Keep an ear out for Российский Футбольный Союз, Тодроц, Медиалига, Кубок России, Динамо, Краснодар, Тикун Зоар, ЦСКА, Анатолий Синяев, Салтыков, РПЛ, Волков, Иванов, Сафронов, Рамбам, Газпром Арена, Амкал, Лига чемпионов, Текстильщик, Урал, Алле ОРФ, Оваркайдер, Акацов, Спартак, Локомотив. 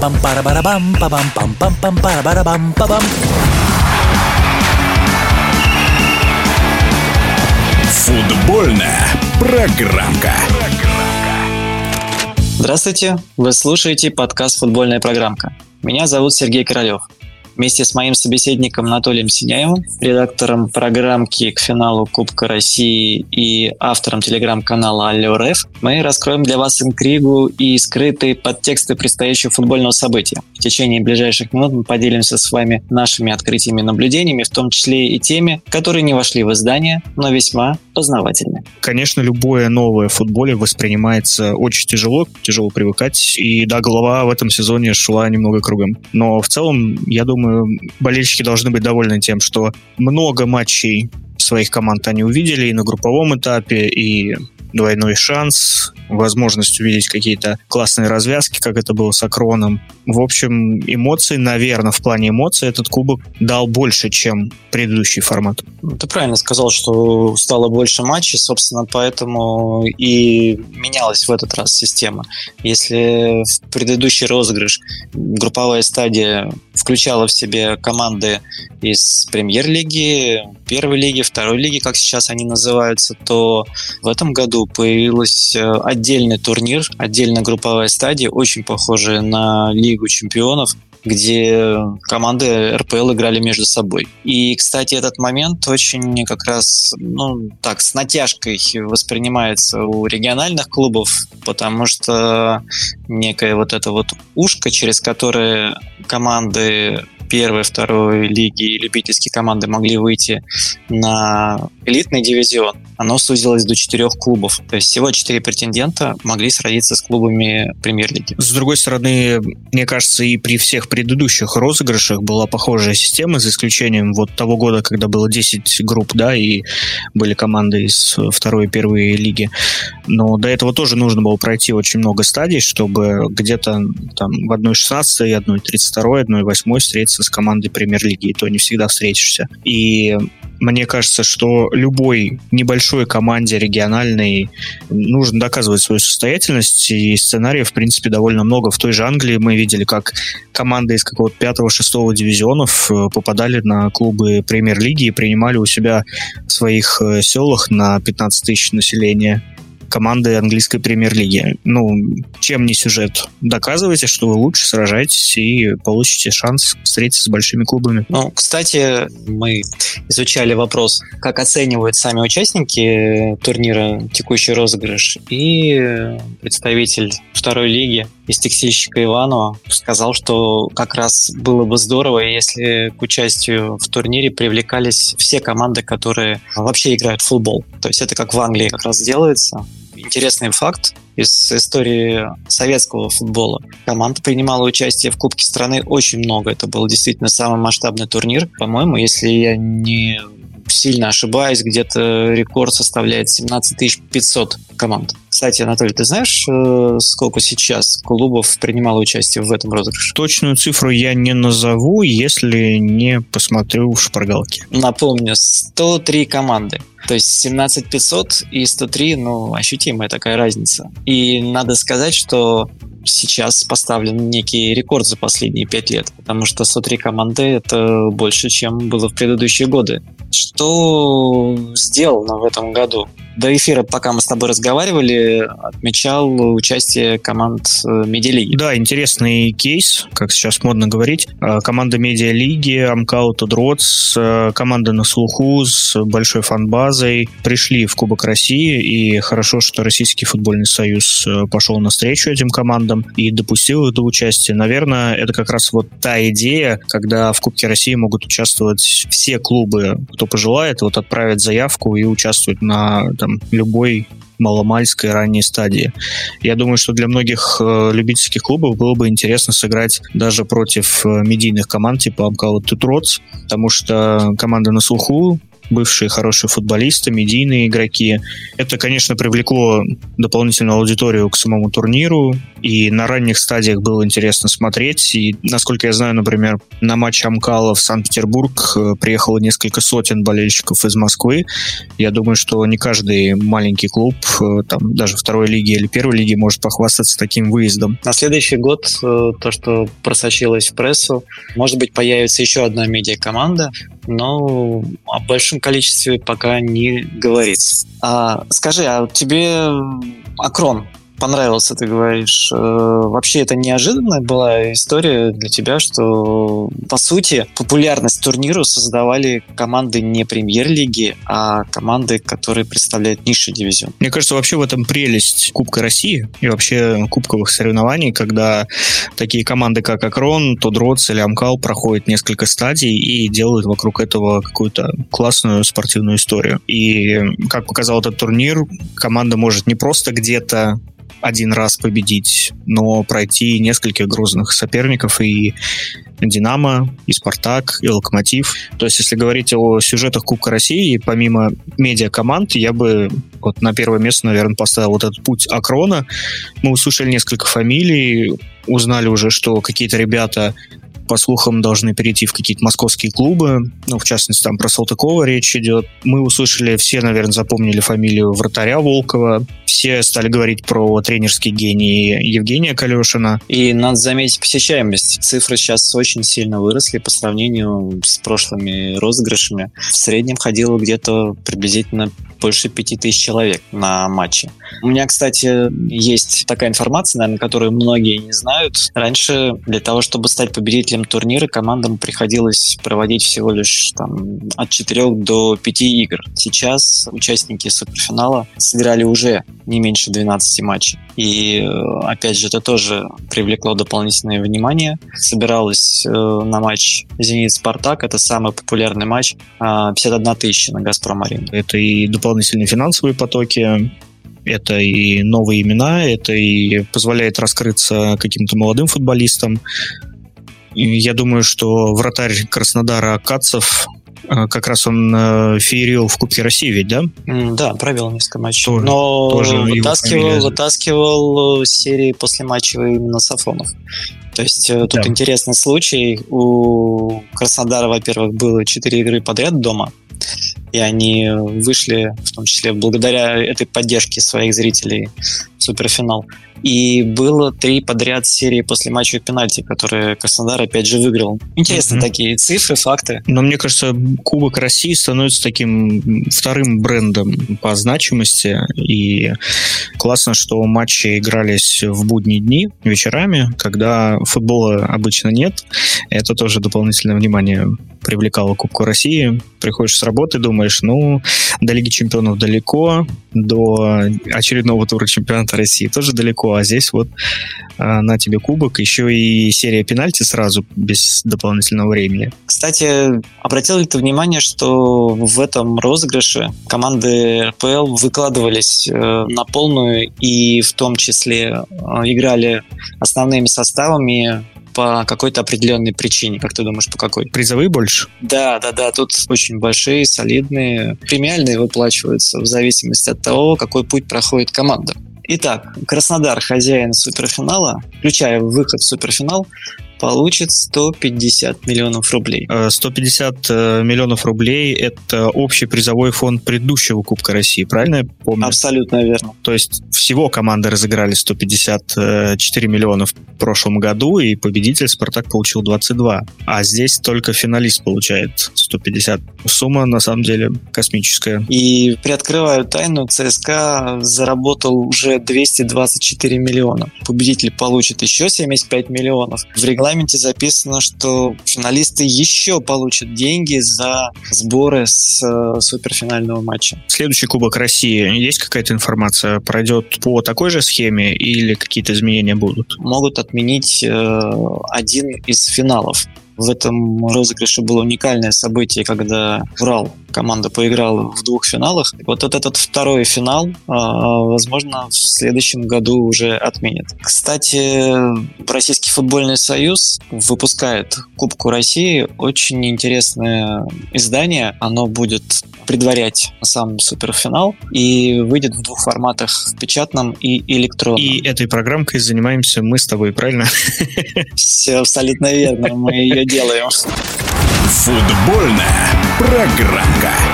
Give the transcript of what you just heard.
Пам-пам-пара-барабам-пам-пам-пам-пам-пара-барабам-пам-пам. Футбольная программка. Здравствуйте, вы слушаете подкаст «Футбольная программка». Меня зовут Сергей Королёв. Вместе с моим собеседником Анатолием Синяевым, редактором программки к финалу Кубка России и автором телеграм-канала «Алле ОРФ», мы раскроем для вас интригу и скрытые подтексты предстоящего футбольного события. В течение ближайших минут мы поделимся с вами нашими открытиями и наблюдениями, в том числе и теми, которые не вошли в издание, но весьма познавательны. Конечно, любое новое в футболе воспринимается очень тяжело привыкать, и да, голова в этом сезоне шла немного кругом. Но в целом, я думаю, болельщики должны быть довольны тем, что много матчей своих команд они увидели и на групповом этапе, и двойной шанс, возможность увидеть какие-то классные развязки, как это было с Акроном. В общем, эмоций, наверное, в плане эмоций этот кубок дал больше, чем предыдущий формат. Ты правильно сказал, что стало больше матчей, собственно, поэтому и менялась в этот раз система. Если в предыдущий розыгрыш групповая стадия включала в себе команды из премьер-лиги, первой лиги, второй лиги, как сейчас они называются, то в этом году появился отдельный турнир, отдельная групповая стадия, очень похожая на Лигу чемпионов, где команды РПЛ играли между собой. И, кстати, этот момент очень как раз, с натяжкой воспринимается у региональных клубов, потому что некое вот это вот ушко, через которое команды первой, второй лиги и любительские команды могли выйти на элитный дивизион, оно сузилось до 4 клубов. То есть всего 4 претендента могли сразиться с клубами премьер-лиги. С другой стороны, мне кажется, и при всех предыдущих розыгрышах была похожая система, за исключением вот того года, когда было 10 групп, да, и были команды из второй и первой лиги. Но до этого тоже нужно было пройти очень много стадий, чтобы где-то там в 1/16, 1/32, 1/8 встретиться с командой премьер-лиги, и то не всегда встретишься. И мне кажется, что любой небольшой команде региональной нужно доказывать свою состоятельность, и сценариев, в принципе, довольно много. В той же Англии мы видели, как команды из какого-то 5-6 дивизионов попадали на клубы премьер-лиги и принимали у себя в своих селах на 15 тысяч населения команды английской премьер-лиги. Чем не сюжет? Доказывайте, что вы лучше, сражаетесь и получите шанс встретиться с большими клубами. Кстати, мы изучали вопрос, как оценивают сами участники турнира текущий розыгрыш, и представитель второй лиги из «Текстильщика» Иванова сказал, что как раз было бы здорово, если к участию в турнире привлекались все команды, которые вообще играют в футбол. То есть это как в Англии как раз делается. Интересный факт из истории советского футбола. Команда принимала участие в Кубке страны очень много. Это был действительно самый масштабный турнир. По-моему, если я не сильно ошибаюсь, где-то рекорд составляет 17 500 команд. Кстати, Анатолий, ты знаешь, сколько сейчас клубов принимало участие в этом розыгрыше? Точную цифру я не назову, если не посмотрю в шпаргалке. Напомню, 103 команды. То есть 17 500 и 103, ощутимая такая разница. И надо сказать, что сейчас поставлен некий рекорд за последние 5 лет, потому что 103 команды – это больше, чем было в предыдущие годы. Что сделано в этом году? До эфира, пока мы с тобой разговаривали, отмечал участие команд Медиалиги. Да, интересный кейс, как сейчас модно говорить. Команда Медиалиги, Амкал, Тодроц, команда на слуху с большой фан-базой пришли в Кубок России, и хорошо, что Российский Футбольный Союз пошел навстречу этим командам и допустил их до участия. Наверное, это как раз вот та идея, когда в Кубке России могут участвовать все клубы, кто пожелает, вот отправят заявку и участвуют на любой маломальской ранней стадии. Я думаю, что для многих любительских клубов было бы интересно сыграть даже против медийных команд типа Амкала, Тодроц, потому что команда на слуху, бывшие хорошие футболисты, медийные игроки. Это, конечно, привлекло дополнительную аудиторию к самому турниру, и на ранних стадиях было интересно смотреть. И, насколько я знаю, например, на матч Амкала в Санкт-Петербург приехало несколько сотен болельщиков из Москвы. Я думаю, что не каждый маленький клуб, там, даже второй лиги или первой лиги, может похвастаться таким выездом. На следующий год, то, что просочилось в прессу, может быть, появится еще одна медиакоманда, но о большом количестве пока не говорится. Скажи, а тебе Акрон понравился, ты говоришь? Вообще это неожиданная была история для тебя, что, по сути, популярность турниру создавали команды не премьер-лиги, а команды, которые представляют низший дивизион? Мне кажется, вообще в этом прелесть Кубка России и вообще кубковых соревнований, когда такие команды, как Акрон, Тодроц или Амкал, проходят несколько стадий и делают вокруг этого какую-то классную спортивную историю. И, как показал этот турнир, команда может не просто где-то один раз победить, но пройти нескольких грозных соперников, и Динамо, и Спартак, и Локомотив. То есть, если говорить о сюжетах Кубка России, помимо медиакоманд, я бы вот на первое место, наверное, поставил вот этот путь Акрона. Мы услышали несколько фамилий, узнали уже, что какие-то ребята, по слухам, должны перейти в какие-то московские клубы. Ну, в частности, там про Салтыкова речь идет. Мы услышали, все, наверное, запомнили фамилию вратаря Волкова. Все стали говорить про тренерский гений Евгения Калешина. И надо заметить посещаемость. Цифры сейчас очень сильно выросли по сравнению с прошлыми розыгрышами. В среднем ходило где-то приблизительно больше 5000 человек на матче. У меня, кстати, есть такая информация, наверное, которую многие не знают. Раньше для того, чтобы стать победителем турнира, командам приходилось проводить всего лишь от 4 до 5 игр. Сейчас участники суперфинала сыграли уже не меньше 12 матчей. И, опять же, это тоже привлекло дополнительное внимание. Собиралось на матч «Зенит-Спартак». Это самый популярный матч. 51 000 на «Газпром Арене». Это и дополнительные финансовые потоки, это и новые имена, это и позволяет раскрыться каким-то молодым футболистам. Я думаю, что вратарь Краснодара Акацов, как раз он феерил в Кубке России, ведь, да? Да, провел несколько матчей. Но вытаскивал серии после матча именно Сафронов. То есть тут интересный случай. У Краснодара, во-первых, было 4 игры подряд дома, и они вышли, в том числе благодаря этой поддержке своих зрителей, в суперфинал. И было 3 подряд серии после матча пенальти, которые Краснодар опять же выиграл. Интересно, такие цифры, факты. Но мне кажется, Кубок России становится таким вторым брендом по значимости. И классно, что матчи игрались в будние дни, вечерами, когда футбола обычно нет. Это тоже дополнительное внимание привлекало Кубку России. Приходишь с работы, думаешь, до Лиги чемпионов далеко, до очередного тура чемпионата России тоже далеко, а здесь вот на тебе кубок, еще и серия пенальти сразу, без дополнительного времени. Кстати, обратил ли ты внимание, что в этом розыгрыше команды РПЛ выкладывались на полную, и в том числе играли основными составами по какой-то определенной причине? Как ты думаешь, по какой? Призовые больше? Да. Тут очень большие, солидные. Премиальные выплачиваются в зависимости от того, какой путь проходит команда. Итак, Краснодар, хозяин суперфинала, включая выход в суперфинал, получит 150 миллионов рублей. 150 миллионов рублей – это общий призовой фонд предыдущего Кубка России, правильно я помню? Абсолютно верно. То есть всего команды разыграли 154 миллиона в прошлом году, и победитель «Спартак» получил 22. А здесь только финалист получает 150. Сумма, на самом деле, космическая. И, приоткрываю тайну, ЦСКА заработал уже 224 миллиона. Победитель получит еще 75 миллионов. В регламенте записано, что финалисты еще получат деньги за сборы с суперфинального матча. Следующий Кубок России, есть какая-то информация? Пройдет по такой же схеме или какие-то изменения будут? Могут отменить один из финалов. В этом розыгрыше было уникальное событие, когда Урал, команда, поиграла в двух финалах. Вот этот второй финал, возможно, в следующем году уже отменят. Кстати, Российский Футбольный Союз выпускает Кубку России. Очень интересное издание. Оно будет предварять сам суперфинал и выйдет в двух форматах: в печатном и электронном. И этой программкой занимаемся мы с тобой, правильно? Все абсолютно верно. Мы ее делаем. Футбольная программка.